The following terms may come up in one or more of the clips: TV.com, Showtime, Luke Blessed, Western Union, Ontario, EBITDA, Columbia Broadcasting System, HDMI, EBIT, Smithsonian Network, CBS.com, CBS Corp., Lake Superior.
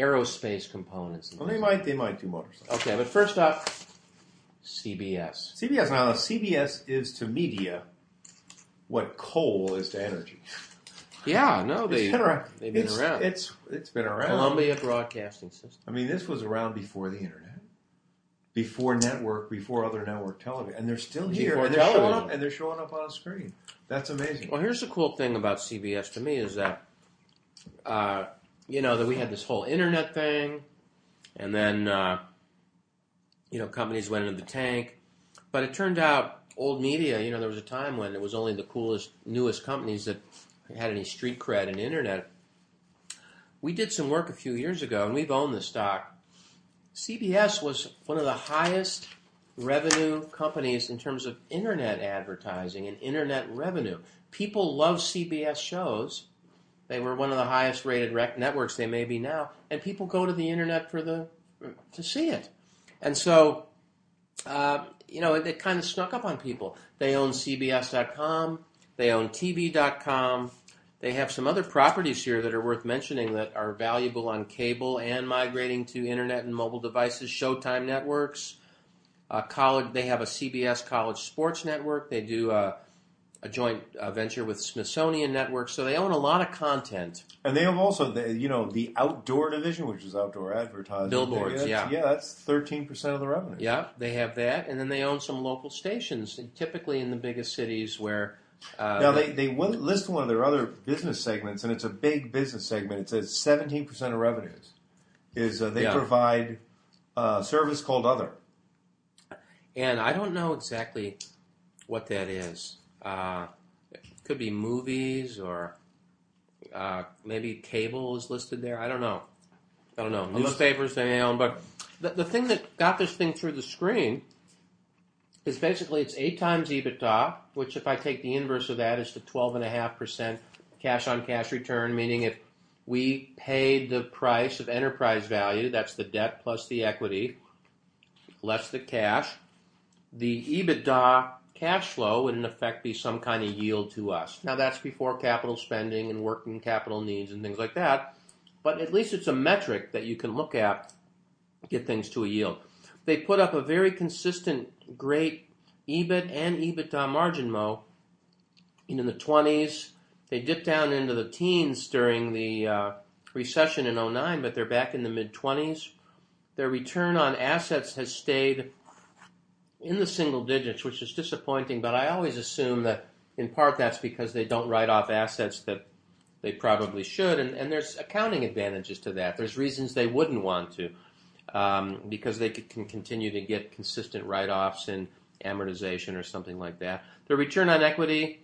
aerospace components. Well, they might do motorcycles. Okay, but first up, CBS. CBS. Now, CBS is to media what coal is to energy. Yeah, no, they've been around. It's been around. Columbia Broadcasting System. I mean, this was around before the internet, before network, before other network television, and they're still here. And they're showing up, on a screen. That's amazing. Well, here's the cool thing about CBS to me is that, that we had this whole internet thing, and then, companies went into the tank, but it turned out old media. There was a time when it was only the coolest, newest companies that had any street cred and internet. We did some work a few years ago, and we've owned the stock. CBS was one of the highest revenue companies in terms of internet advertising and internet revenue. People love CBS shows. They were one of the highest rated networks, they may be now, and people go to the internet to see it. And so, it kind of snuck up on people. They own CBS.com. They own TV.com. They have some other properties here that are worth mentioning that are valuable on cable and migrating to internet and mobile devices. Showtime networks, college. They have a CBS college sports network. They do a joint venture with Smithsonian Network. So they own a lot of content. And they have also, the outdoor division, which is outdoor advertising. Billboards, yeah, that's 13% of the revenue. Yeah, they have that, and then they own some local stations, typically in the biggest cities where. Now, they list one of their other business segments, and it's a big business segment. It says 17% of revenues is they provide a service called Other. And I don't know exactly what that is. It could be movies or maybe cable is listed there. I don't know. Newspapers they may own. But the thing that got this thing through the screen is basically it's 8 times EBITDA, which if I take the inverse of that is the 12.5% cash-on-cash return, meaning if we paid the price of enterprise value, that's the debt plus the equity, less the cash, the EBITDA cash flow would in effect be some kind of yield to us. Now that's before capital spending and working capital needs and things like that, but at least it's a metric that you can look at, get things to a yield. They put up a very consistent, great EBIT and EBITDA margin, Mo, in the 20s. They dipped down into the teens during the recession in 2009, but they're back in the mid-20s. Their return on assets has stayed in the single digits, which is disappointing, but I always assume that in part that's because they don't write off assets that they probably should, and there's accounting advantages to that. There's reasons they wouldn't want to. Because they can continue to get consistent write-offs and amortization or something like that. Their return on equity,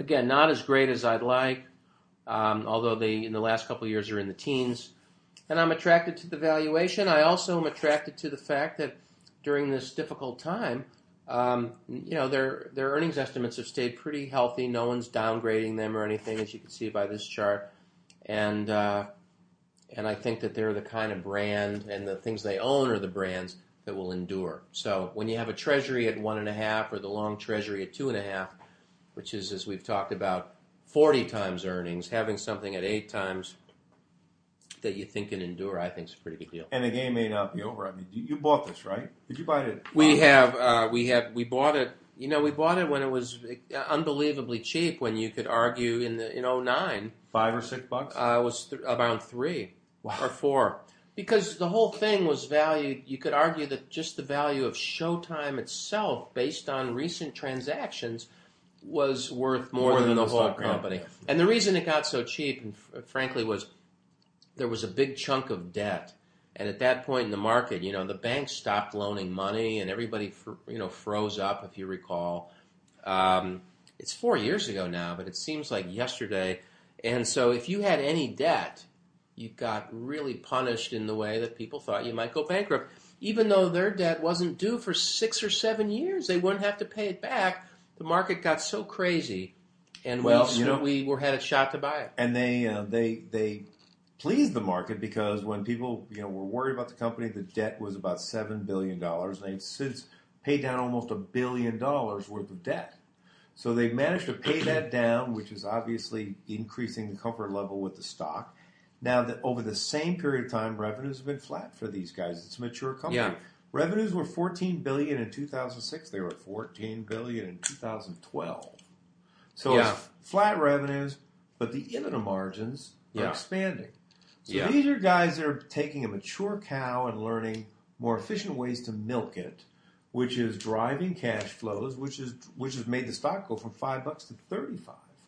again, not as great as I'd like, although they in the last couple of years are in the teens. And I'm attracted to the valuation. I also am attracted to the fact that during this difficult time, their earnings estimates have stayed pretty healthy. No one's downgrading them or anything, as you can see by this chart. And I think that they're the kind of brand, and the things they own are the brands that will endure. So when you have a treasury at 1.5 or the long treasury at 2.5, which is, as we've talked about, 40 times earnings, having something at 8 times that you think can endure, I think is a pretty good deal. And the game may not be over. I mean, you bought this, right? Did you buy it? We bought it. We bought it when it was unbelievably cheap. When you could argue in 2009, $5 or $6. It was around $3. Wow. Or $4, because the whole thing was valued. You could argue that just the value of Showtime itself, based on recent transactions, was worth more than the whole company. Yeah. And the reason it got so cheap, and frankly, was there was a big chunk of debt, and at that point in the market, the banks stopped loaning money, and everybody froze up. If you recall, it's 4 years ago now, but it seems like yesterday. And so, if you had any debt, you got really punished in the way that people thought you might go bankrupt, even though their debt wasn't due for 6 or 7 years. They wouldn't have to pay it back. The market got so crazy, and we had a shot to buy it. And they pleased the market, because when people were worried about the company, the debt was about $7 billion, and they've since paid down almost $1 billion worth of debt. So they managed to pay that down, which is obviously increasing the comfort level with the stock. Now, over the same period of time, revenues have been flat for these guys. It's a mature company. Yeah. Revenues were $14 billion in 2006. They were $14 billion in 2012. So it's flat revenues, but the EBITDA margins are expanding. So these are guys that are taking a mature cow and learning more efficient ways to milk it, which is driving cash flows, which has made the stock go from $5 to $35.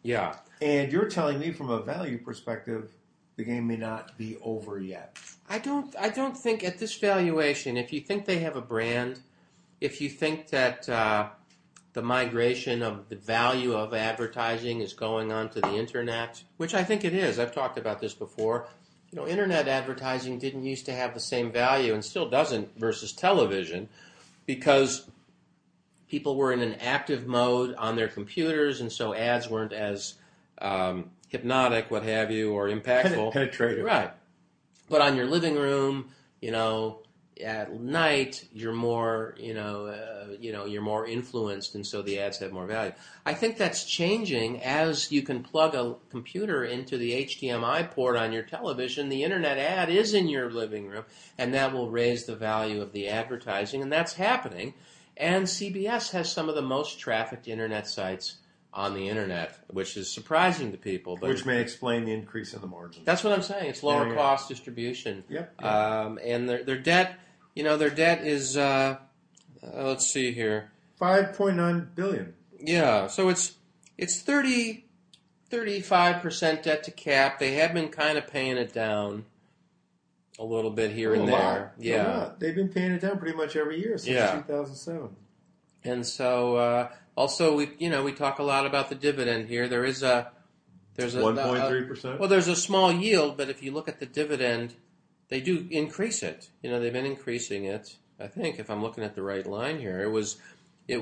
Yeah. And you're telling me from a value perspective, the game may not be over yet. I don't think at this valuation, if you think they have a brand, if you think that the migration of the value of advertising is going onto the internet, which I think it is. I've talked about this before. You know, internet advertising didn't used to have the same value and still doesn't versus television because people were in an active mode on their computers, and so ads weren't as hypnotic, what have you, or impactful. Penetrative. Right. But on your living room, you know, at night, you're more, you're more influenced, and so the ads have more value. I think that's changing as you can plug a computer into the HDMI port on your television. The internet ad is in your living room, and that will raise the value of the advertising, and that's happening. And CBS has some of the most trafficked internet sites on the internet, which is surprising to people. But which may explain the increase in the margin. That's what I'm saying. It's lower cost distribution. Yep. And their debt, you know, their debt is, let's see here. $5.9 billion. Yeah. So it's 35% debt to cap. They have been kind of paying it down a little bit here and there. Yeah. They've been paying it down pretty much every year since 2007. And so... also, we talk a lot about the dividend here. There's a 1.3%. Well, there's a small yield, but if you look at the dividend, they do increase it. You know, they've been increasing it. I think if I'm looking at the right line here, they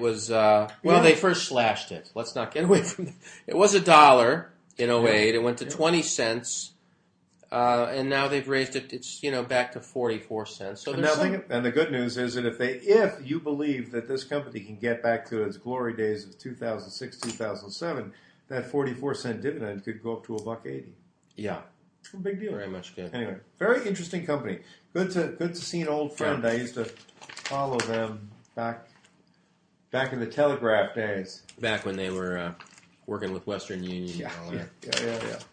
first slashed it. Let's not get away from that. It was $1 in 2008. It went to 20 cents, and now they've raised it. It's back to 44 cents. So and the good news is that if you believe that this company can get back to its glory days of 2006, 2007, that 44 cent dividend could go up to $1.80. Yeah, it's a big deal. Very much good. Anyway, very interesting company. Good to see an old friend. I used to follow them back in the Telegraph days. Back when they were working with Western Union. Yeah, and all that.